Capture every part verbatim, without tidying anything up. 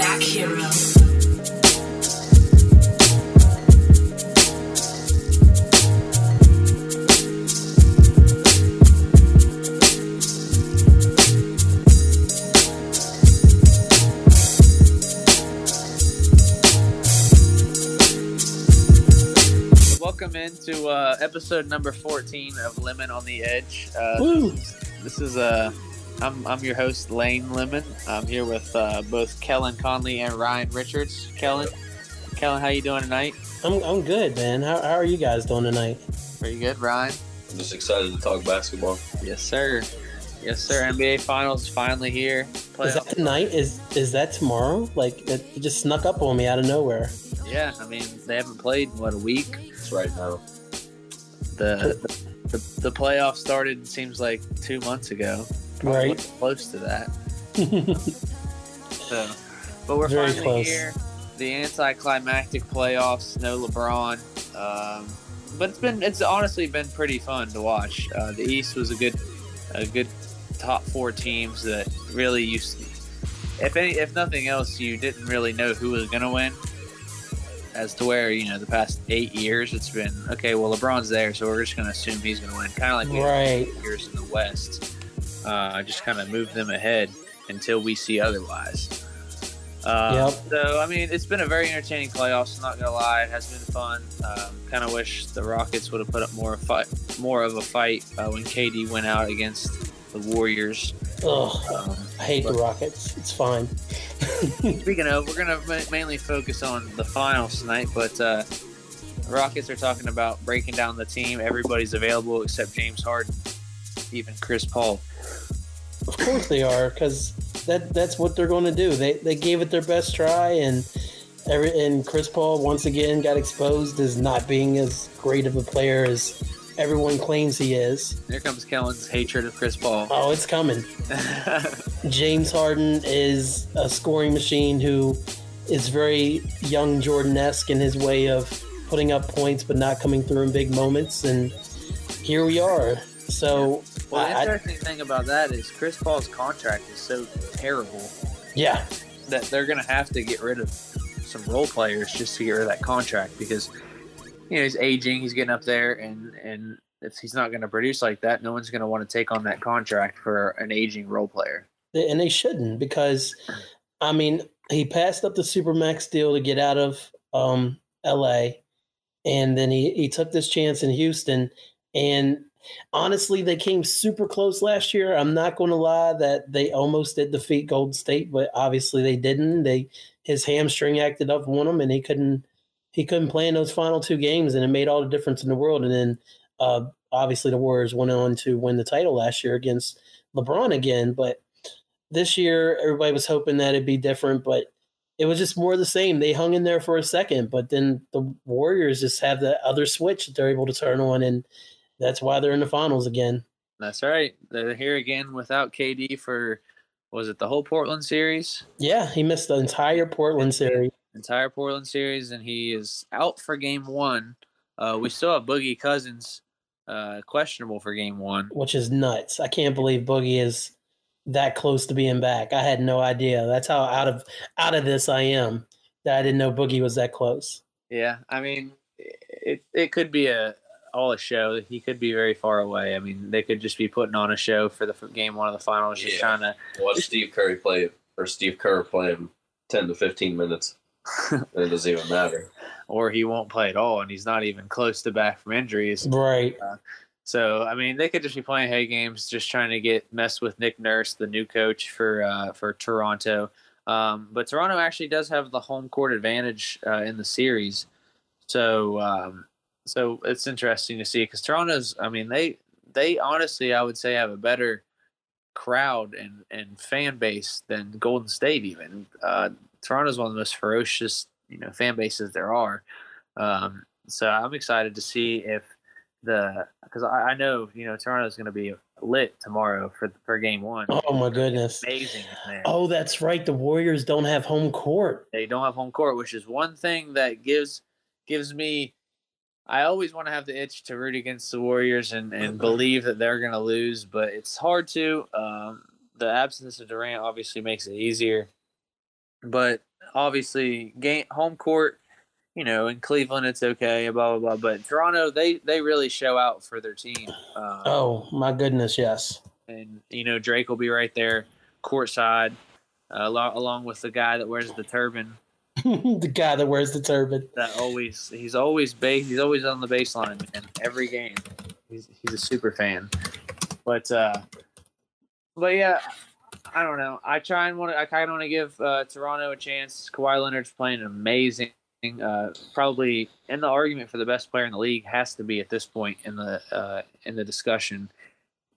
Back Heroes. Welcome into uh, episode number fourteen of Lemon on the Edge. Uh, Woo! This is a. Uh, I'm I'm your host, Lane Lemon. I'm here with uh, both Kellen Conley and Ryan Richards. Kellen, Kellen, how you doing tonight? I'm I'm good, man. How how are you guys doing tonight? Pretty good, Ryan. I'm just excited to talk basketball. Yes, sir. Yes, sir. N B A Finals finally here. Playoff. Is that tonight? Is is that tomorrow? Like it just snuck up on me out of nowhere. Yeah, I mean they haven't played in, what, a week? That's right now. The the, the, the playoffs started. Seems like two months ago. Right, close to that. so, but we're Very finally close. Here. The anticlimactic playoffs, no LeBron, um, but it's been—it's honestly been pretty fun to watch. Uh, the East was a good, a good top four teams that really you, if any, if nothing else, you didn't really know who was going to win. As to where, you know, the past eight years, it's been okay. Well, LeBron's there, so we're just going to assume he's going to win. Kind of like right the years in the West. Uh, just kind of move them ahead until we see otherwise. Uh, yep. So, I mean, it's been a very entertaining playoffs. I'm not going to lie. It has been fun. Um, kind of wish the Rockets would have put up more, fight, more of a fight uh, when K D went out against the Warriors. Oh, um, I hate the Rockets. It's fine. Speaking of, we're going to m- mainly focus on the finals tonight, but uh, the Rockets are talking about breaking down the team. Everybody's available except James Harden, even Chris Paul. Of course they are, because that, that's what they're going to do. They they gave it their best try, and every and Chris Paul once again got exposed as not being as great of a player as everyone claims he is. Here comes Kellen's hatred of Chris Paul. Oh, it's coming. James Harden is a scoring machine who is very young Jordan-esque in his way of putting up points but not coming through in big moments, and here we are. So... Yeah. Well, the interesting I, thing about that is Chris Paul's contract is so terrible. Yeah. That they're going to have to get rid of some role players just to get rid of that contract because, you know, he's aging, he's getting up there, and, and if he's not going to produce like that, no one's going to want to take on that contract for an aging role player. And they shouldn't because, I mean, he passed up the Supermax deal to get out of um, L A, and then he, he took this chance in Houston, and honestly, they came super close last year. I'm not going to lie that they almost did defeat Golden State, but obviously they didn't. They his hamstring acted up on him, and he couldn't he couldn't play in those final two games, and it made all the difference in the world. And then uh, obviously the Warriors went on to win the title last year against LeBron again. But this year, everybody was hoping that it'd be different, but it was just more of the same. They hung in there for a second, but then the Warriors just have the other switch that they're able to turn on, and that's why they're in the finals again. That's right. They're here again without K D for, was it the whole Portland series? Yeah, he missed the entire Portland series. Entire Portland series, and he is out for game one. Uh, we still have Boogie Cousins uh, questionable for game one. Which is nuts. I can't believe Boogie is that close to being back. I had no idea. That's how out of out of this I am, that I didn't know Boogie was that close. Yeah, I mean, it it could be a – all a show. He could be very far away. I mean, they could just be putting on a show for the for game one of the finals, just yeah. trying to watch Steve Curry play or Steve Kerr play him ten to fifteen minutes. It doesn't even matter. Or he won't play at all, and he's not even close to back from injuries. Right. Uh, so I mean, they could just be playing hay games, just trying to get messed with Nick Nurse, the new coach for uh, for Toronto. Um, but Toronto actually does have the home court advantage uh, in the series. So. Um, So it's interesting to see because Toronto's, I mean, they they honestly, I would say, have a better crowd and, and fan base than Golden State even. Uh, Toronto's one of the most ferocious, you know, fan bases there are. Um, so I'm excited to see if the – because I, I know, you know, Toronto's going to be lit tomorrow for for game one. Oh, my goodness. Amazing, man. Oh, that's right. The Warriors don't have home court. They don't have home court, which is one thing that gives gives me – I always want to have the itch to root against the Warriors and, and believe that they're going to lose, but it's hard to. Um, the absence of Durant obviously makes it easier. But obviously game home court, you know, in Cleveland it's okay, blah blah blah. But Toronto, they they really show out for their team. Um, oh my goodness, yes. And you know, Drake will be right there, courtside, uh, along with the guy that wears the turban. The guy that wears the turban. That always he's always base he's always on the baseline in every game. He's he's a super fan. But uh, but yeah, I don't know. I try and want to. I kind of want to give uh, Toronto a chance. Kawhi Leonard's playing amazing. Uh, probably in the argument for the best player in the league has to be at this point in the uh, in the discussion,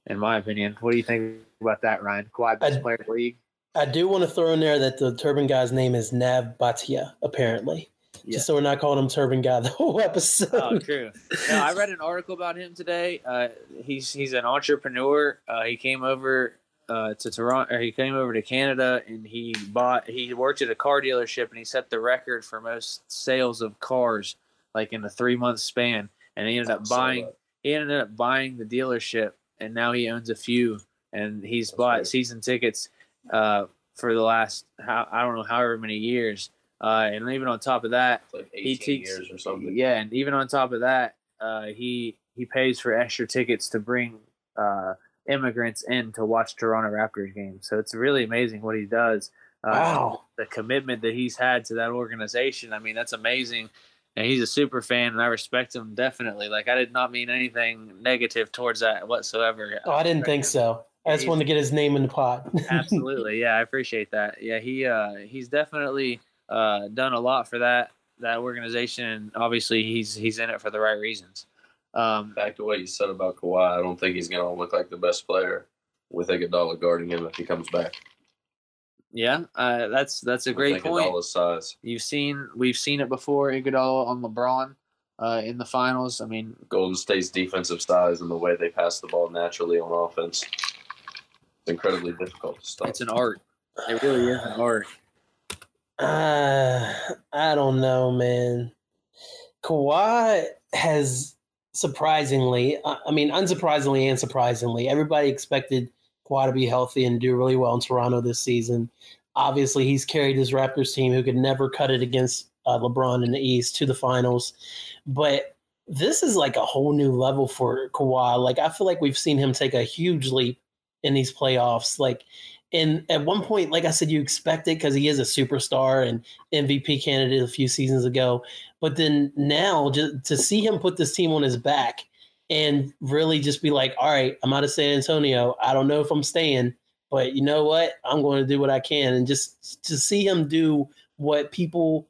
in my opinion. What do you think about that, Ryan? Kawhi, best I, player in the league. I do want to throw in there that the Turban guy's name is Nav Bhatia, apparently. Yeah. Just so we're not calling him Turban Guy the whole episode. Oh, true. No, I read an article about him today. Uh, he's he's an entrepreneur. Uh, he came over uh, to Toronto. Or he came over to Canada, and he bought. He worked at a car dealership, and he set the record for most sales of cars, like in a three month span. And he ended up buying. He ended up buying the dealership, and now he owns a few. And he's bought season tickets uh, for the last how, I don't know however many years. Uh, and even on top of that, like he teaches. Or something. Yeah, and even on top of that, uh, he he pays for extra tickets to bring uh, immigrants in to watch Toronto Raptors games. So it's really amazing what he does. Uh, wow, the commitment that he's had to that organization. I mean, that's amazing. And he's a super fan, and I respect him definitely. Like I did not mean anything negative towards that whatsoever. Oh, I didn't think so. I just wanted to get his name in the pot. Absolutely, yeah, I appreciate that. Yeah, he uh, he's definitely. Uh, done a lot for that that organization, and obviously he's he's in it for the right reasons. Um, Back to what you said about Kawhi, I don't think he's going to look like the best player with Iguodala guarding him if he comes back. Yeah, uh, that's that's a great point. Iguodala's size. You've seen we've seen it before. Iguodala on LeBron uh, in the finals. I mean, Golden State's defensive size and the way they pass the ball naturally on offense, it's incredibly difficult to stop. It's an art. It really is an art. Uh, I don't know, man. Kawhi has surprisingly, I mean, unsurprisingly and surprisingly, everybody expected Kawhi to be healthy and do really well in Toronto this season. Obviously, he's carried his Raptors team, who could never cut it against uh, LeBron in the East, to the finals. But this is like a whole new level for Kawhi. Like, I feel like we've seen him take a huge leap in these playoffs. Like, and at one point, like I said, you expect it because he is a superstar and M V P candidate a few seasons ago. But then now just to see him put this team on his back and really just be like, all right, I'm out of San Antonio. I don't know if I'm staying, but you know what? I'm going to do what I can. And just to see him do what people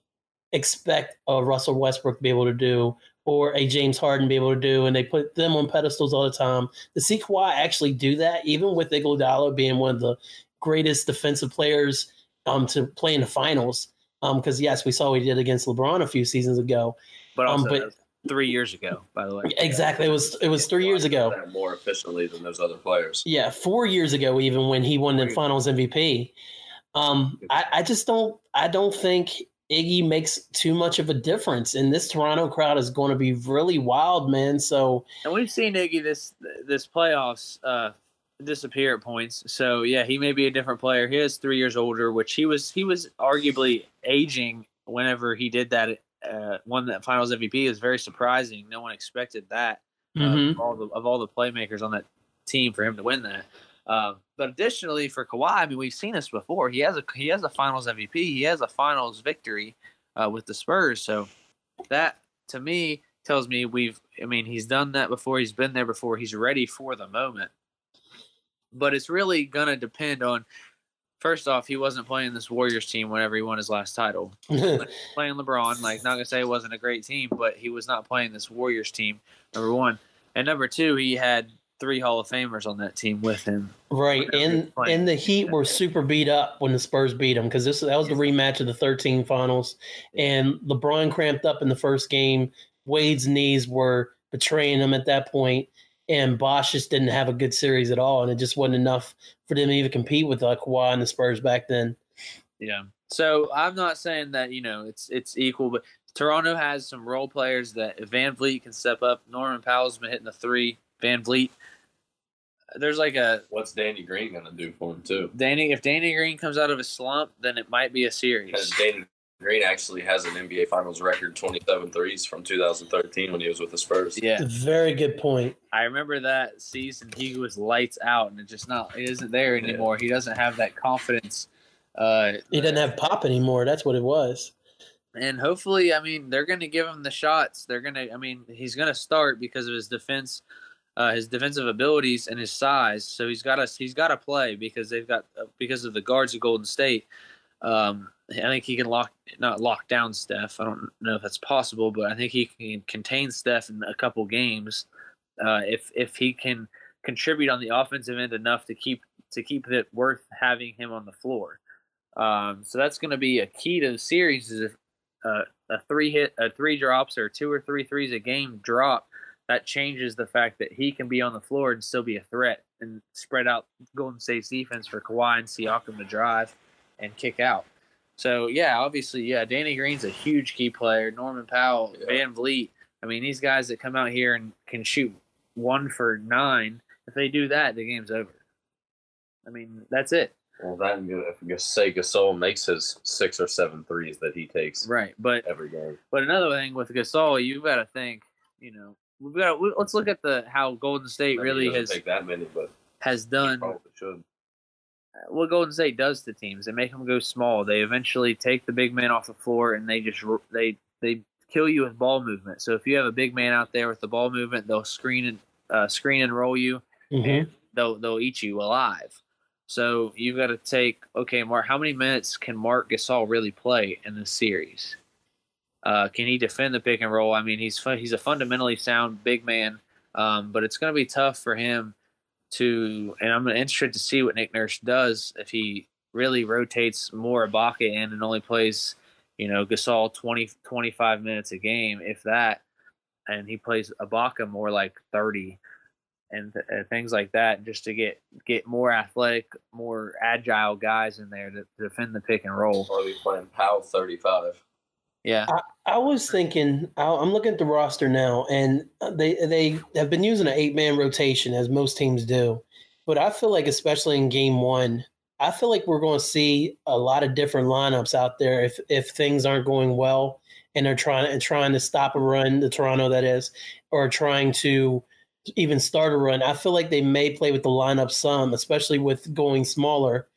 expect a Russell Westbrook to be able to do or a James Harden be able to do, and they put them on pedestals all the time. To see Kawhi actually do that, even with Iguodala being one of the greatest defensive players um, to play in the finals. Because, um, yes, we saw what he did against LeBron a few seasons ago. But also um, but, three years ago, by the way. Exactly. It was it was three years ago. More efficiently than those other players. Yeah, four years ago even when he won the finals M V P. Um, I, I just don't – I don't think Iggy makes too much of a difference. And this Toronto crowd is going to be really wild, man. So – and we've seen Iggy this, this playoffs uh, – disappear at points. So yeah, he may be a different player. He is three years older, which he was he was arguably aging whenever he did that uh won that finals M V P. Is very surprising. No one expected that uh, mm-hmm. of, all the, of all the playmakers on that team for him to win that. Uh, but additionally for Kawhi, I mean, we've seen this before. He has a he has a finals M V P. He has a finals victory uh with the Spurs. So that to me tells me we've I mean he's done that before. He's been there before. He's ready for the moment. But it's really going to depend on, first off, he wasn't playing this Warriors team whenever he won his last title. Playing LeBron, like, not going to say it wasn't a great team, but he was not playing this Warriors team, number one. And number two, he had three Hall of Famers on that team with him. Right, and and the Heat were super beat up when the Spurs beat him because this that was the rematch of the thirteen finals. And LeBron cramped up in the first game. Wade's knees were betraying him at that point. And Bosh just didn't have a good series at all, and it just wasn't enough for them to even compete with uh, Kawhi and the Spurs back then. Yeah. So I'm not saying that, you know, it's it's equal, but Toronto has some role players that Van Vleet can step up. Norman Powell's been hitting the three. Van Vleet. There's like a – what's Danny Green going to do for him too? Danny, if Danny Green comes out of a slump, then it might be a series. Because Danny Green actually has an N B A Finals record twenty-seven threes from two thousand thirteen when he was with the Spurs. Yeah, very good point. I remember that season he was lights out, and it just not it isn't there anymore. Yeah. He doesn't have that confidence. Uh, he doesn't have pop anymore. That's what it was. And hopefully, I mean, they're going to give him the shots. They're going to. I mean, he's going to start because of his defense, uh, his defensive abilities, and his size. So he's got us. He's got to play because they've got uh, because of the guards of Golden State. Um, I think he can lock, not lock down Steph. I don't know if that's possible, but I think he can contain Steph in a couple games uh, if if he can contribute on the offensive end enough to keep to keep it worth having him on the floor. Um, so that's going to be a key to the series is if uh, a three hit, a three drops, or two or three threes a game drop. That changes the fact that he can be on the floor and still be a threat and spread out Golden State's defense for Kawhi and Siakam to drive and kick out. So, yeah, obviously, yeah, Danny Green's a huge key player. Norman Powell, yeah. Van Vleet. I mean, these guys that come out here and can shoot one for nine, if they do that, the game's over. I mean, that's it. Well, that, if say Gasol makes his six or seven threes that he takes right, but, every game. But another thing with Gasol, you've got to think, you know, we've got to, let's look at the how Golden State I mean, really has take that many, but has done. Probably should. What Golden State does to teams, they make them go small. They eventually take the big man off the floor, and they just they they kill you with ball movement. So if you have a big man out there with the ball movement, they'll screen and uh, screen and roll you, mm-hmm. and they'll they'll eat you alive. So you've got to take okay, Mark. How many minutes can Mark Gasol really play in this series? Uh, can he defend the pick and roll? I mean, he's fun, he's a fundamentally sound big man, um, but it's going to be tough for him. To and I'm interested to see what Nick Nurse does if he really rotates more Ibaka in and only plays, you know, Gasol twenty, twenty-five minutes a game, if that, and he plays Ibaka more like thirty and th- uh, things like that, just to get, get more athletic, more agile guys in there to, to defend the pick and roll. Or be playing Powell thirty-five. Yeah, I, I was thinking. I'm looking at the roster now, and they they have been using an eight man rotation as most teams do. But I feel like, especially in game one, I feel like we're going to see a lot of different lineups out there if if things aren't going well, and they're trying and trying to stop a run, the Toronto that is, or trying to even start a run. I feel like they may play with the lineup some, especially with going smaller.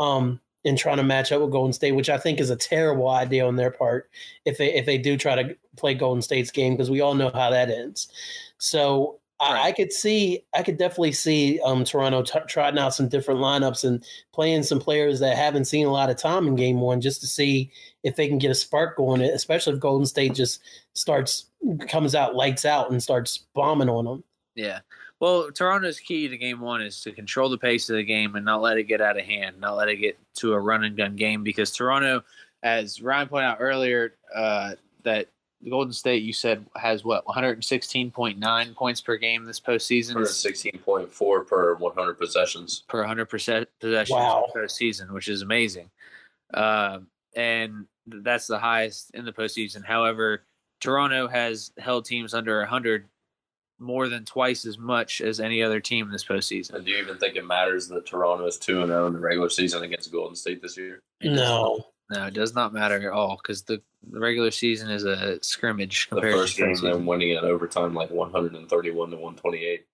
Um, and trying to match up with Golden State, which I think is a terrible idea on their part if they if they do try to play Golden State's game, because we all know how that ends. So right. I, I could see – I could definitely see um, Toronto t- trotting out some different lineups and playing some players that haven't seen a lot of time in game one just to see if they can get a spark going, especially if Golden State just starts – comes out lights out and starts bombing on them. Yeah. Well, Toronto's key to game one is to control the pace of the game and not let it get out of hand, not let it get to a run-and-gun game, because Toronto, as Ryan pointed out earlier, uh, that Golden State, you said, has what, one sixteen point nine points per game this postseason? one sixteen point four per one hundred possessions. Per one hundred possessions wow. postseason, which is amazing. Uh, and that's the highest in the postseason. However, Toronto has held teams under one hundred more than twice as much as any other team this postseason. And do you even think it matters that Toronto is two and oh in the regular season against Golden State this year? It no. No, it does not matter at all, because the, the regular season is a scrimmage. Compared the first to game, the them winning at overtime like one thirty-one to one twenty-eight.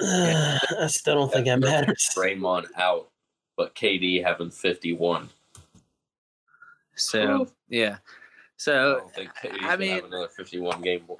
Uh, I still don't think that matters. Draymond out, but K D having fifty-one. So, yeah. So, I don't think K D's going to have another fifty-one game more.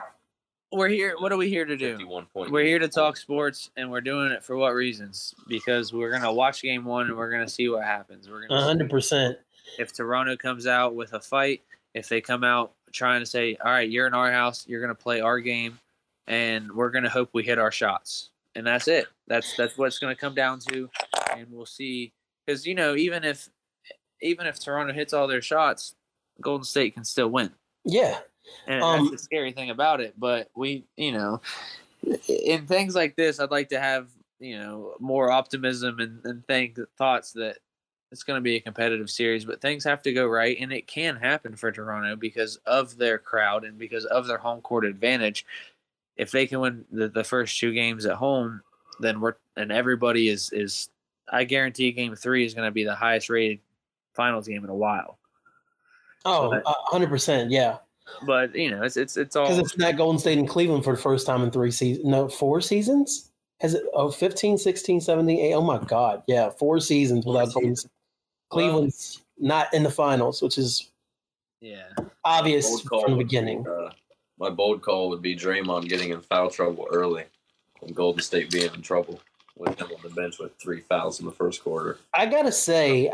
We're here. What are we here to do? We're here to talk sports, and we're doing it for what reasons? Because we're gonna watch game one, and we're gonna see what happens. We're gonna one hundred percent. If Toronto comes out with a fight, if they come out trying to say, "All right, you're in our house, you're gonna play our game, and we're gonna hope we hit our shots," and that's it. That's that's what it's gonna come down to, and we'll see. Because you know, even if even if Toronto hits all their shots, Golden State can still win. Yeah. And that's um, the scary thing about it. But we, you know, in things like this, I'd like to have, you know, more optimism and, and think thoughts that it's going to be a competitive series. But things have to go right, and it can happen for Toronto because of their crowd and because of their home court advantage. If they can win the, the first two games at home, then we're and everybody is is I guarantee game three is going to be the highest rated finals game in a while. Oh, hundred percent, yeah. But you know, it's it's it's all because it's not Golden State and Cleveland for the first time in three seasons. No, four seasons. Has it? Oh, fifteen, sixteen, seventeen, eighteen. Oh my God, yeah, four seasons without Golden State. Cleveland's not in the finals, which is yeah obvious from the beginning. Be, uh, my bold call would be Draymond getting in foul trouble early, and Golden State being in trouble with him on the bench with three fouls in the first quarter. I gotta say,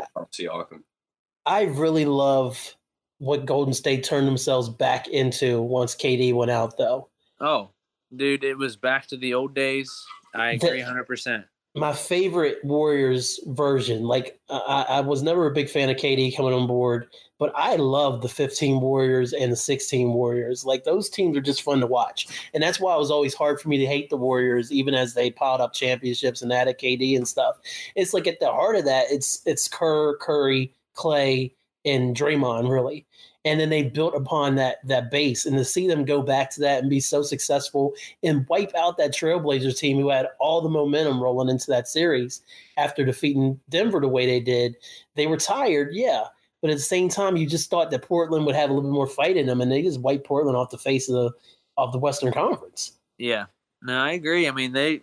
I really love what Golden State turned themselves back into once K D went out, though. Oh, dude, it was back to the old days. I agree one hundred percent. My favorite Warriors version. Like, I, I was never a big fan of K D coming on board, but I love the fifteen Warriors and the sixteen Warriors. Like, those teams are just fun to watch. And that's why it was always hard for me to hate the Warriors, even as they piled up championships and added K D and stuff. It's like at the heart of that, it's it's Kerr, Curry, Klay, and Draymond, really. And then they built upon that that base. And to see them go back to that and be so successful and wipe out that Trailblazer team who had all the momentum rolling into that series after defeating Denver the way they did, they were tired, yeah. But at the same time, you just thought that Portland would have a little bit more fight in them, and they just wiped Portland off the face of the of the Western Conference. Yeah. No, I agree. I mean, they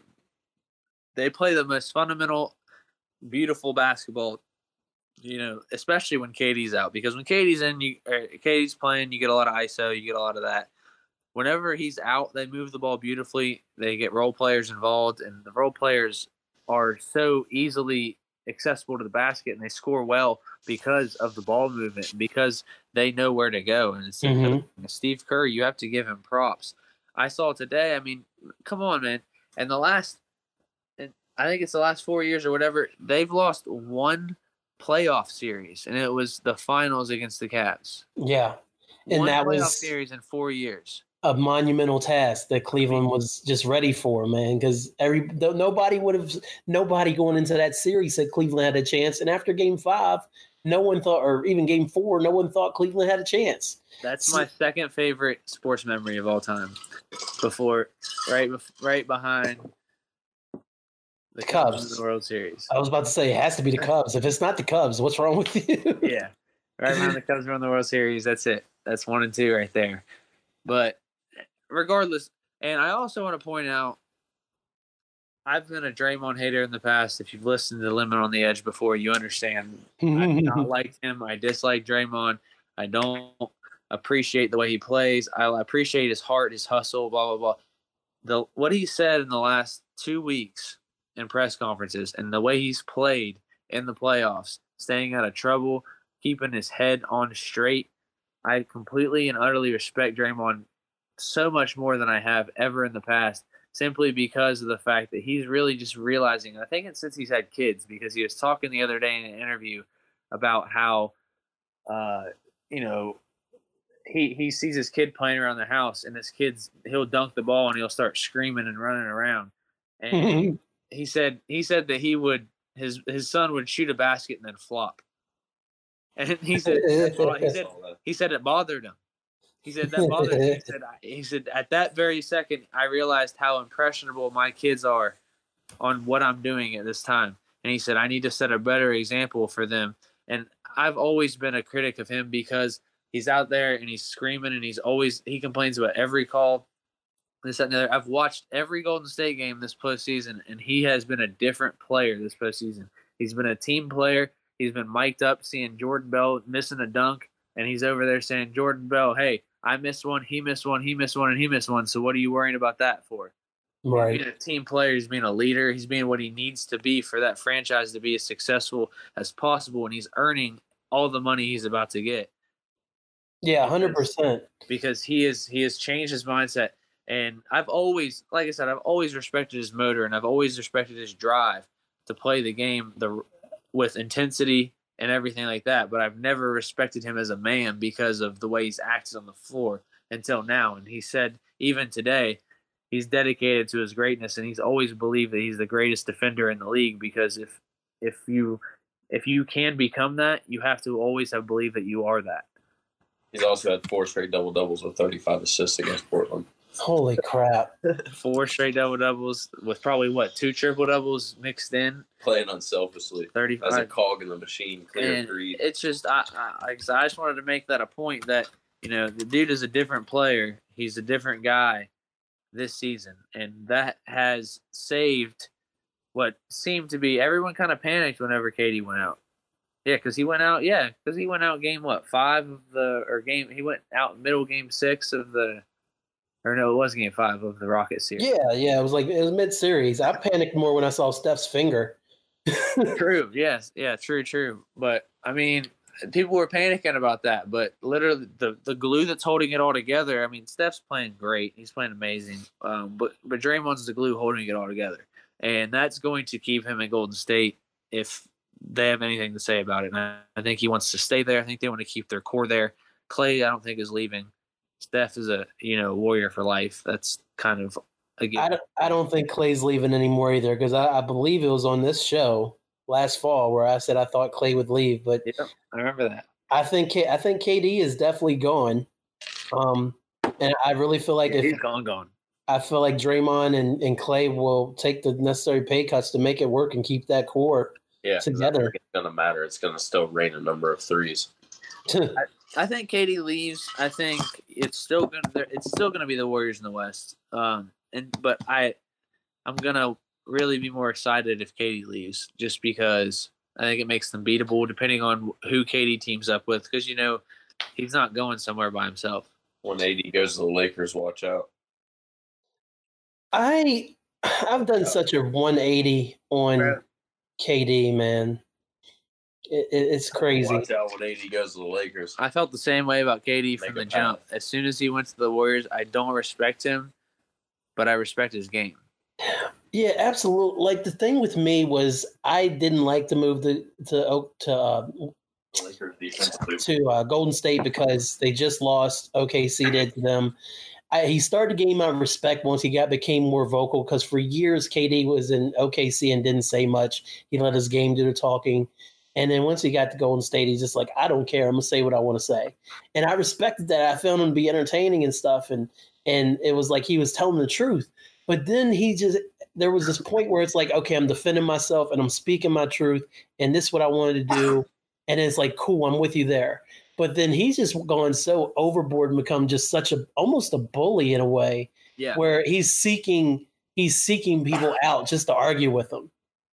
they play the most fundamental, beautiful basketball. You know, especially when K D's out, because when K D's in, you or K D's playing, you get a lot of I S O, you get a lot of that. Whenever he's out, they move the ball beautifully. They get role players involved, and the role players are so easily accessible to the basket, and they score well because of the ball movement, because they know where to go. And it's mm-hmm. Steve Curry, you have to give him props. I saw today. I mean, come on, man. And the last, and I think it's the last four years or whatever, they've lost one playoff series, and it was the finals against the Cavs. Yeah, and one that playoff was series in four years. A monumental task that Cleveland was just ready for, man. Because every nobody would have nobody going into that series said Cleveland had a chance. And after Game Five, no one thought, or even Game Four, no one thought Cleveland had a chance. That's so, my second favorite sports memory of all time. Before, right, right behind. The Cubs. Cubs in the World Series. I was about to say, it has to be the Cubs. If it's not the Cubs, what's wrong with you? Yeah. Right behind the Cubs won the World Series. That's it. That's one and two right there. But regardless, and I also want to point out, I've been a Draymond hater in the past. If you've listened to Lemon on the Edge before, you understand. I do not like him. I dislike Draymond. I don't appreciate the way he plays. I appreciate his heart, his hustle, blah, blah, blah. The, what he said in the last two weeks in press conferences and the way he's played in the playoffs, staying out of trouble, keeping his head on straight. I completely and utterly respect Draymond so much more than I have ever in the past, simply because of the fact that he's really just realizing, and I think it's since he's had kids, because he was talking the other day in an interview about how, uh, you know, he, he sees his kid playing around the house, and his kid's, he'll dunk the ball and he'll start screaming and running around. And He said he said that he would his his son would shoot a basket and then flop, and he said he said he said it bothered him. He said that bothered him. He said he said at that very second I realized how impressionable my kids are on what I'm doing at this time, and he said I need to set a better example for them. And I've always been a critic of him because he's out there and he's screaming and he's always he complains about every call. This, that, and the other. I've watched every Golden State game this postseason, and he has been a different player this postseason. He's been a team player. He's been mic'd up, seeing Jordan Bell missing a dunk, and he's over there saying, Jordan Bell, hey, I missed one, he missed one, he missed one, and he missed one, so what are you worrying about that for? Right. He's being a team player. He's being a leader. He's being what he needs to be for that franchise to be as successful as possible, and he's earning all the money he's about to get. Yeah, one hundred percent. Because, because he is he has changed his mindset. And I've always, like I said, I've always respected his motor, and I've always respected his drive to play the game the, with intensity and everything like that. But I've never respected him as a man because of the way he's acted on the floor until now. And he said, even today, he's dedicated to his greatness, and he's always believed that he's the greatest defender in the league. Because if if you if you can become that, you have to always have believed that you are that. He's also had four straight double doubles with thirty-five assists against Portland. Holy crap. Four straight double-doubles with probably, what, two triple-doubles mixed in? Playing unselfishly. thirty-five. As a cog in the machine. Clear and three. It's just I, – I, I just wanted to make that a point that, you know, the dude is a different player. He's a different guy this season. And that has saved what seemed to be – everyone kind of panicked whenever K D went out. Yeah, because he went out – yeah, because he went out game, what, five of the – or game – he went out middle game six of the – Or no, it was game five of the Rockets series. Yeah, yeah, it was like it was mid-series. I panicked more when I saw Steph's finger. True. Yes. Yeah. True. True. But I mean, people were panicking about that. But literally, the the glue that's holding it all together. I mean, Steph's playing great. He's playing amazing. Um, but but Draymond's the glue holding it all together, and that's going to keep him in Golden State if they have anything to say about it. And I, I think he wants to stay there. I think they want to keep their core there. Klay, I don't think is leaving. Steph is a, you know, warrior for life. That's kind of – again. I don't, I don't think Klay's leaving anymore either because I, I believe it was on this show last fall where I said I thought Klay would leave. But yeah, I remember that. I think I think K D is definitely gone. Um, and I really feel like yeah, – He's gone, gone. I feel like Draymond and, and Klay will take the necessary pay cuts to make it work and keep that core yeah, together. It's going to matter. It's going to still rain a number of threes. I, I think K D leaves. I think it's still gonna it's still gonna be the Warriors in the West. Um, and but I I'm gonna really be more excited if K D leaves, just because I think it makes them beatable, depending on who K D teams up with. Because you know he's not going somewhere by himself. When A D goes to the Lakers, watch out. I I've done such a one eighty on yeah. K D, man. It, it's crazy. Watch out when A D goes to the Lakers. I felt the same way about K D from the jump. As soon as he went to the Warriors, I don't respect him, but I respect his game. Yeah, absolutely. Like the thing with me was I didn't like to move to to to, uh, to uh, Golden State because they just lost. O K C did to them. I, he started to gain my respect once he got became more vocal because for years K D was in O K C and didn't say much. He let his game do the talking. And then once he got to Golden State, he's just like, I don't care. I'm going to say what I want to say. And I respected that. I found him to be entertaining and stuff. And and it was like he was telling the truth. But then he just – there was this point where it's like, okay, I'm defending myself and I'm speaking my truth. And this is what I wanted to do. And it's like, cool, I'm with you there. But then he's just gone so overboard and become just such a – almost a bully in a way. Yeah. Where he's seeking he's seeking people out just to argue with them.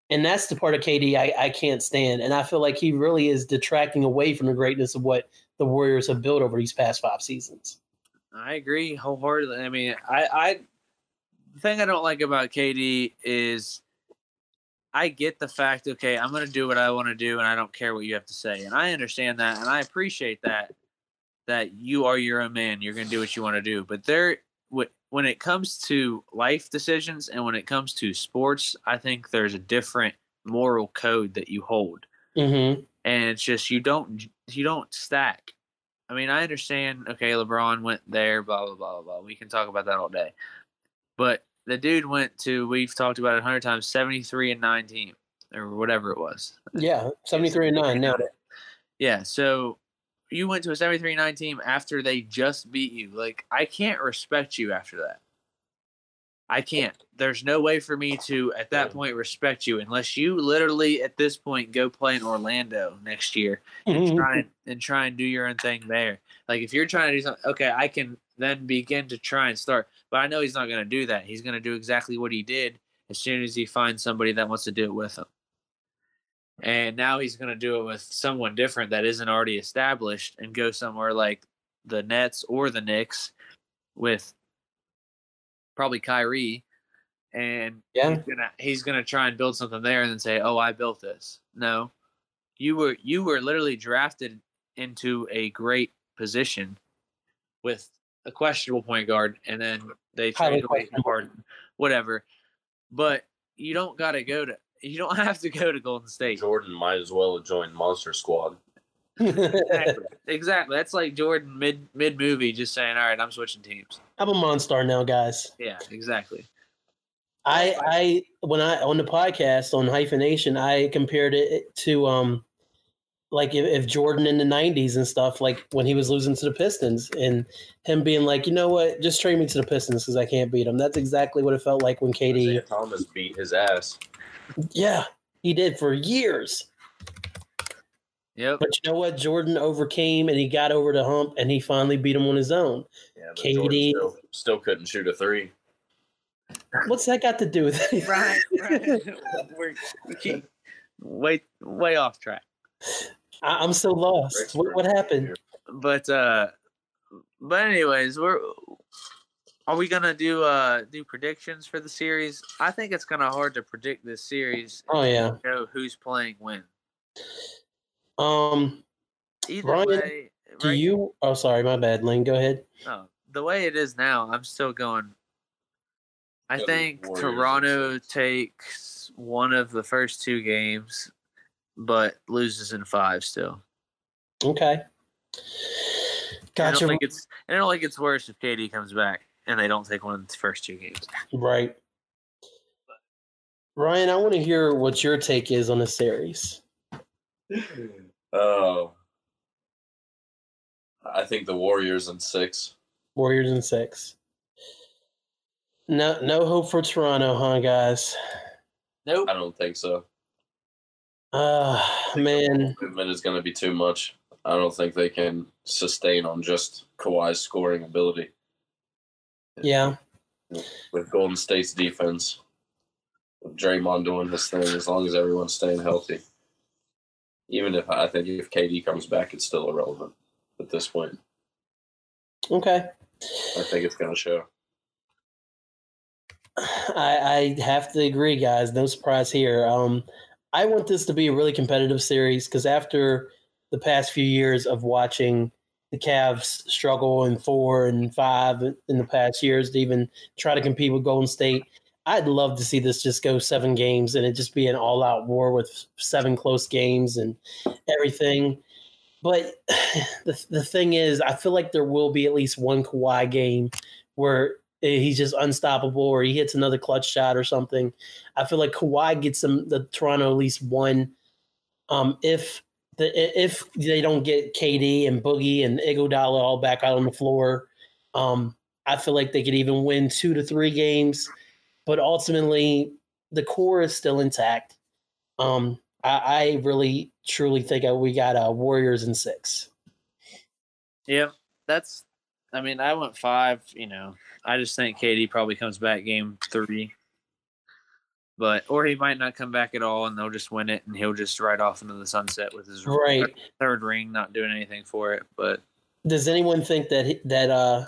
And that's the part of K D I, I can't stand. And I feel like he really is detracting away from the greatness of what the Warriors have built over these past five seasons. I agree wholeheartedly. I mean, I, I the thing I don't like about K D is I get the fact, okay, I'm going to do what I want to do and I don't care what you have to say. And I understand that. And I appreciate that, that you are your own man. You're going to do what you want to do. But there, what, when it comes to life decisions and when it comes to sports, I think there's a different moral code that you hold. Mm-hmm. And it's just, you don't, you don't stack. I mean, I understand, okay, LeBron went there, blah, blah, blah, blah. We can talk about that all day, but the dude went to, we've talked about it a hundred times, seventy-three and nine team or whatever it was. Yeah. seventy-three and nine now. Yeah. So, you went to a seventy-three and nine team after they just beat you. Like, I can't respect you after that. I can't. There's no way for me to, at that point, respect you unless you literally, at this point, go play in Orlando next year and try and, and try and do your own thing there. Like, if you're trying to do something, okay, I can then begin to try and start. But I know he's not going to do that. He's going to do exactly what he did as soon as he finds somebody that wants to do it with him. And now he's going to do it with someone different that isn't already established and go somewhere like the Nets or the Knicks with probably Kyrie. And yeah. he's going to, he's going to try and build something there and then say, oh, I built this. No, you were you were literally drafted into a great position with a questionable point guard. And then they traded away Harden, whatever. But you don't got to go to. You don't have to go to Golden State. Jordan might as well have joined Monster Squad. Exactly. Exactly. That's like Jordan mid mid movie just saying, all right, I'm switching teams. I'm a Monstar now, guys. Yeah, exactly. I I when I on the podcast on Hyphenation, I compared it to um like if, if Jordan in the nineties and stuff, like when he was losing to the Pistons and him being like, you know what, just trade me to the Pistons because I can't beat him. That's exactly what it felt like when K D. Isaiah Thomas beat his ass. Yeah, he did for years. Yep. But you know what? Jordan overcame and he got over the hump and he finally beat him on his own. Yeah, but K D still, still couldn't shoot a three. What's that got to do with it? Right, right. We're, we keep way, way off track. I, I'm so lost. What, what happened? But, uh, but anyways, we're are we gonna do uh do predictions for the series? I think it's kind of hard to predict this series. Oh yeah. Know who's playing when. Um, either Ryan, way, do right, you? Oh, sorry, my bad, Lane. Go ahead. No, the way it is now, I'm still going. I yeah, think Toronto takes one of the first two games, but loses in five still. Okay. Gotcha. I don't think it's, I don't think it's worse if K D comes back and they don't take one of the first two games. Right. Ryan, I want to hear what your take is on the series. Oh, I think the Warriors in six. Warriors in six. No, no hope for Toronto, huh, guys? Nope. I don't think so. Ah, uh, man, the movement is going to be too much. I don't think they can sustain on just Kawhi's scoring ability. Yeah. With Golden State's defense, with Draymond doing his thing, as long as everyone's staying healthy. Even if I think if K D comes back, it's still irrelevant at this point. Okay. I think it's going to show. I, I have to agree, guys. No surprise here. Um, I want this to be a really competitive series because after the past few years of watching the Cavs struggle in four and five in the past years to even try to compete with Golden State, I'd love to see this just go seven games and it just be an all-out war with seven close games and everything. But the the thing is, I feel like there will be at least one Kawhi game where he's just unstoppable or he hits another clutch shot or something. I feel like Kawhi gets them the Toronto at least one. Um, if the if they don't get K D and Boogie and Iguodala all back out on the floor, um, I feel like they could even win two to three games. But ultimately, the core is still intact. Um, I, I really, truly think we got uh, Warriors in six. Yeah, that's – I mean, I went five, you know. I just think K D probably comes back game three. But or he might not come back at all, and they'll just win it, and he'll just ride off into the sunset with his right. third ring, not doing anything for it. But does anyone think that – that uh?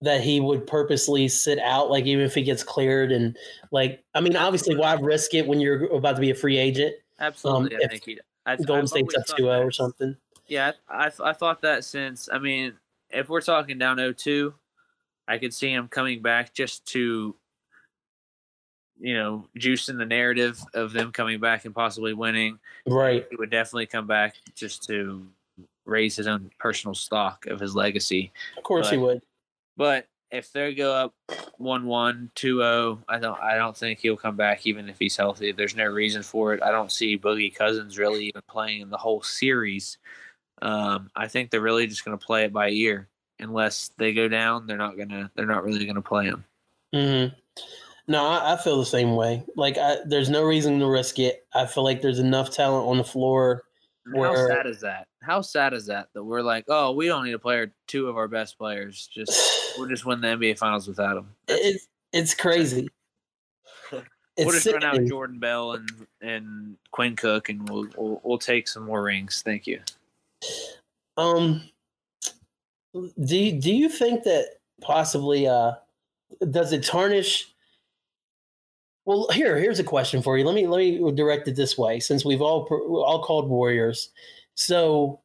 that he would purposely sit out, like even if he gets cleared and like, I mean, obviously why risk it when you're about to be a free agent? Absolutely. Um, I think he, I, Golden I've State's up two oh or something. Yeah. I, I thought that since, I mean, if we're talking down oh two, I could see him coming back just to, you know, juicing the narrative of them coming back and possibly winning. Right. He would definitely come back just to raise his own personal stock of his legacy. Of course but, he would. But if they go up one one, two oh, I don't, I don't think he'll come back even if he's healthy. There's no reason for it. I don't see Boogie Cousins really even playing in the whole series. Um, I think they're really just going to play it by ear. Unless they go down, they're not gonna. They're not really going to play him. Mm-hmm. No, I, I feel the same way. Like, I, there's no reason to risk it. I feel like there's enough talent on the floor. Where, How sad is that? How sad is that that we're like, oh, we don't need to play two of our best players. Just we'll just win the N B A Finals without them. It's it's crazy. It's we'll just sickening. Run out Jordan Bell and and Quinn Cook, and we'll, we'll we'll take some more rings. Thank you. Um, do do you think that possibly uh does it tarnish? Well, here, here's a question for you. Let me let me direct it this way, since we've all all called Warriors. So,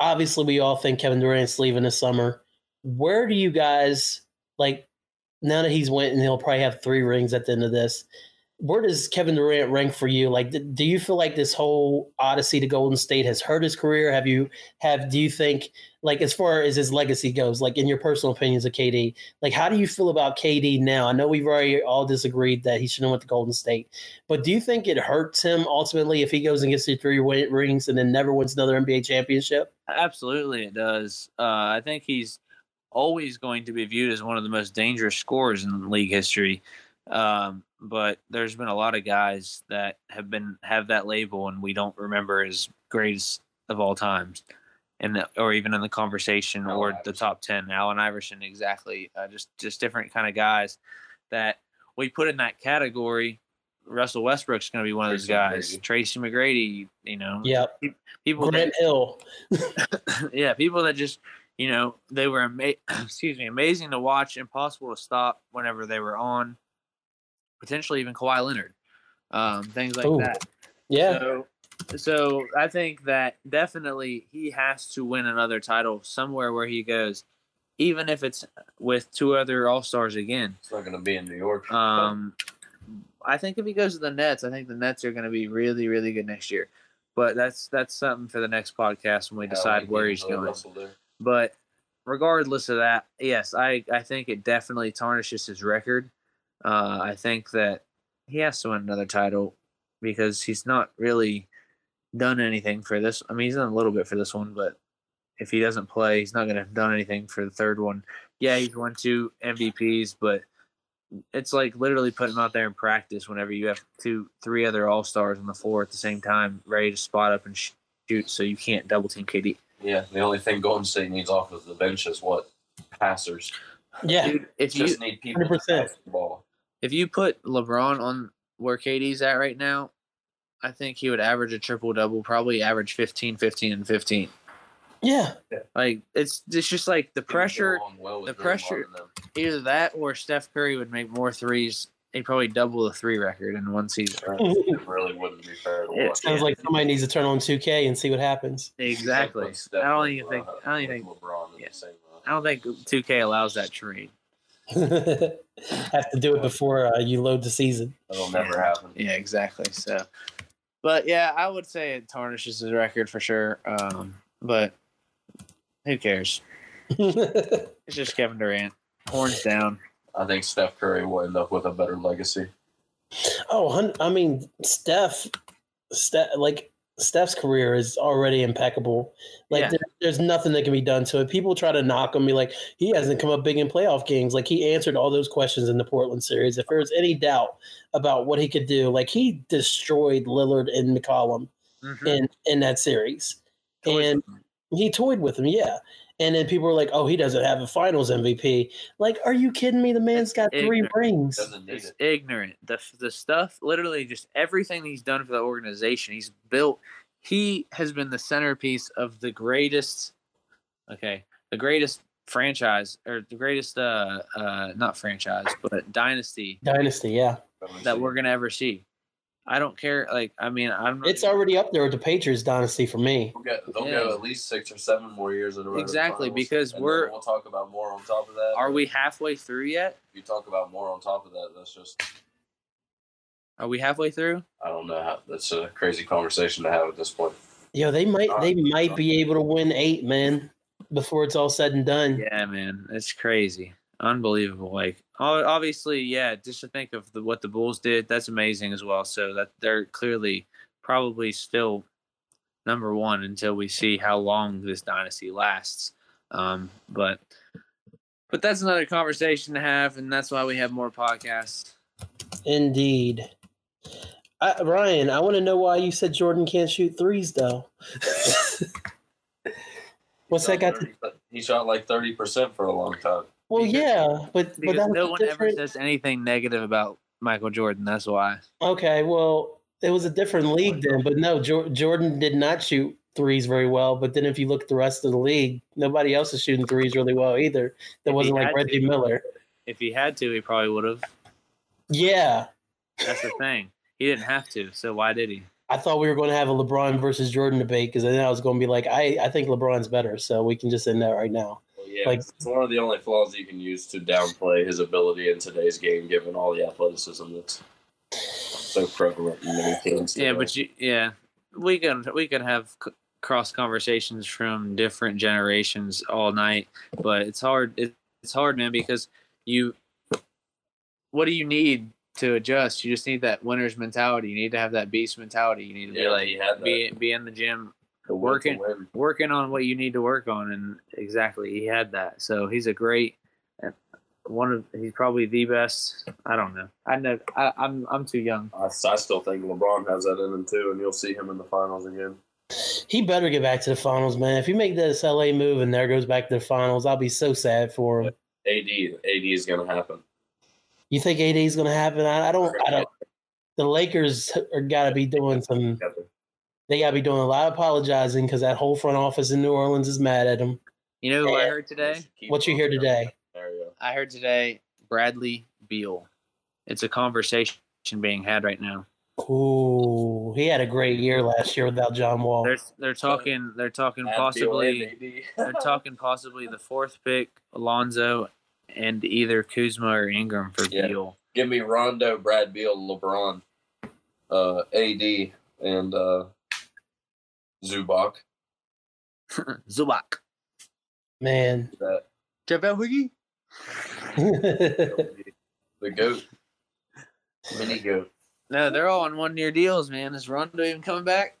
obviously, we all think Kevin Durant's leaving this summer. Where do you guys, like, now that he's went and he'll probably have three rings at the end of this, where does Kevin Durant rank for you? Like, th- do you feel like this whole odyssey to Golden State has hurt his career? Have you have do you think, like, as far as his legacy goes, like in your personal opinions of K D, like how do you feel about K D now? I know we've already all disagreed that he shouldn't have went to Golden State, but do you think it hurts him ultimately if he goes and gets the three rings and then never wins another N B A championship? Absolutely, it does. Uh, I think he's always going to be viewed as one of the most dangerous scorers in league history. Um, but there's been a lot of guys that have been, have that label and we don't remember as greatest of all times and the, or even in the conversation Allen or Iverson. The top ten, Allen Iverson. Exactly. Uh, just, just different kind of guys that we put in that category. Russell Westbrook's going to be one of those guys, McGrady. Tracy McGrady, you know, yeah, people, Grant Hill. yeah. People that just, you know, they were, ama- excuse me, amazing to watch, impossible to stop whenever they were on. Potentially even Kawhi Leonard, um, things like Ooh. that. Yeah. So, so I think that definitely he has to win another title somewhere where he goes, even if it's with two other All-Stars again. It's not going to be in New York. Um, I think if he goes to the Nets, I think the Nets are going to be really, really good next year. But that's that's something for the next podcast when we yeah, decide where he's going. But regardless of that, yes, I, I think it definitely tarnishes his record. Uh, I think that he has to win another title because he's not really done anything for this. I mean, he's done a little bit for this one, but if he doesn't play, he's not going to have done anything for the third one. Yeah, he's won two M V Ps, but it's like literally putting him out there in practice whenever you have two, three other All-Stars on the floor at the same time, ready to spot up and shoot, so you can't double-team K D. Yeah, the only thing Golden State needs off of the bench is what? Passers. Yeah, Dude, if you just need people one hundred percent. To pass the ball. If you put LeBron on where K D's at right now, I think he would average a triple-double, probably average fifteen, fifteen, and fifteen. Yeah. Like, it's it's just like the pressure, well the pressure, either that or Steph Curry would make more threes. He'd probably double the three record in one season. It really wouldn't be fair to watch. It sounds yeah. like somebody needs to turn on two K and see what happens. Exactly. I don't even think – I don't even think – yeah. I don't think two K allows that trade. Have to do it before uh, you load the season. That'll never happen. Yeah, exactly. So, but yeah, I would say it tarnishes his record for sure. Um, but who cares? It's just Kevin Durant, horns down. I think Steph Curry will end up with a better legacy. Oh, I mean, Steph, Steph, like. Steph's career is already impeccable. Like yeah. there, there's nothing that can be done to it. People try to knock him, be like, he hasn't come up big in playoff games. Like he answered all those questions in the Portland series. If there was any doubt about what he could do, like he destroyed Lillard and McCollum mm-hmm. in, in that series. Toyed and he toyed with him. Yeah. And then people were like, oh, he doesn't have a finals M V P. Like, are you kidding me? The man's got it's three ignorant. rings. It's it. ignorant. The the stuff, literally just everything he's done for the organization, he's built. He has been the centerpiece of the greatest, okay, the greatest franchise, or the greatest, uh, uh, not franchise, but dynasty. Dynasty, yeah. That we're going to ever see. I don't care. Like, I mean, I'm. It's even, already up there with the Patriots dynasty for me. We'll get, they'll yeah. go at least six or seven more years in a row. Exactly, finals, because we're. We'll talk about more on top of that. Are we halfway through yet? If you talk about more on top of that, that's just. Are we halfway through? I don't know. How, that's a crazy conversation to have at this point. Yeah, they might. They might be able to win eight, man, before it's all said and done. Yeah, man, it's crazy. Unbelievable. Like obviously, yeah, just to think of the, what the Bulls did, that's amazing as well. So that they're clearly probably still number one until we see how long this dynasty lasts. Um, but but that's another conversation to have, and that's why we have more podcasts. Indeed. I, Ryan, I want to know why you said Jordan can't shoot threes, though. What's that got to do? He shot like thirty percent for a long time. Well, because, yeah, but, but that no one different... ever says anything negative about Michael Jordan. That's why. Okay, well, it was a different league then, but no, jo- Jordan did not shoot threes very well. But then if you look at the rest of the league, nobody else is shooting threes really well either. That if wasn't like Reggie to, Miller. If he had to, he probably would have. Yeah. That's the thing. He didn't have to, so why did he? I thought we were going to have a LeBron versus Jordan debate because then I was going to be like, I, I think LeBron's better, so we can just end that right now. Yeah, like, it's one of the only flaws you can use to downplay his ability in today's game, given all the athleticism that's so prevalent in many things. Yeah, but you, yeah, we can we can have c- cross conversations from different generations all night, but it's hard. It, it's hard, man, because you. What do you need to adjust? You just need that winner's mentality. You need to have that beast mentality. You need to be yeah, like you have be be in the gym, working working on what you need to work on. And exactly, he had that. So he's a great. One of he's probably the best. I don't know. I know. I, I'm I'm too young. I, I still think LeBron has that in him too, and you'll see him in the finals again. He better get back to the finals, man. If you make this L A move and there goes back to the finals, I'll be so sad for him. A D A D is going to happen. You think A D is going to happen? I, I don't. I don't. The Lakers are got to be doing some. They got to be doing a lot of apologizing because that whole front office in New Orleans is mad at them. You know who and I heard today? What you hear today? I heard today Bradley Beal. It's a conversation being had right now. Ooh, he had a great year last year without John Wall. They're, they're talking. They're talking Bad possibly. They're talking possibly the fourth pick, Alonzo, and either Kuzma or Ingram for yeah. Beal. Give me Rondo, Brad Beal, LeBron, uh, A D, and uh, Zubac. Zubac. Man. Javale Hoogie. The goat, mini goat. No, they're all on one-year deals, man. Is Rondo even coming back?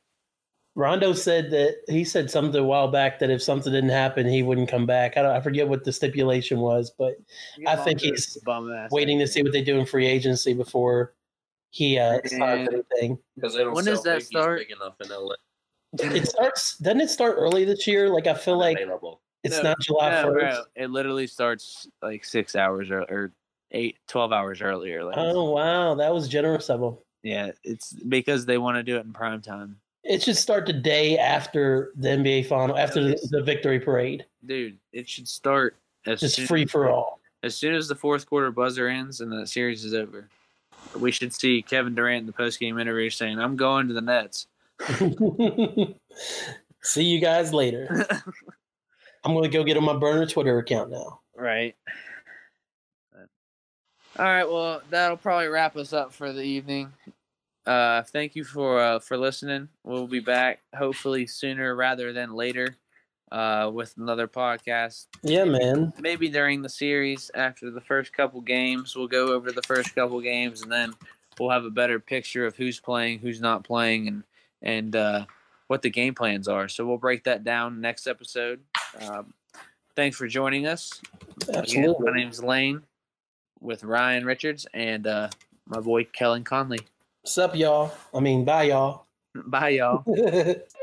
Rondo said that he said something a while back that if something didn't happen, he wouldn't come back. I don't, I forget what the stipulation was, but I think he's waiting to see what they do in free agency before he uh, starts anything. Because they don't. When does that start? Big enough in L A. It starts. Doesn't it start early this year? Like I feel like. It's no, not July first. No, bro. It literally starts like six hours or, or eight, twelve hours earlier. Like, oh, wow. That was generous of them. Yeah, it's because they want to do it in prime time. It should start the day after the N B A final, after the, the victory parade. Dude, it should start. As Just soon, free for all. As soon as the fourth quarter buzzer ends and the series is over, we should see Kevin Durant in the postgame interview saying, I'm going to the Nets. See you guys later. I'm going to go get on my burner Twitter account now. Right. All right, well, that'll probably wrap us up for the evening. Uh, thank you for uh, for listening. We'll be back hopefully sooner rather than later uh, with another podcast. Yeah, man. Maybe during the series after the first couple games. We'll go over the first couple games, and then we'll have a better picture of who's playing, who's not playing, and, and uh, what the game plans are. So we'll break that down next episode. Um, thanks for joining us. Absolutely. Again, my name's Lane with Ryan Richards and uh, my boy Kellen Conley. What's up, y'all? I mean, bye, y'all. Bye, y'all.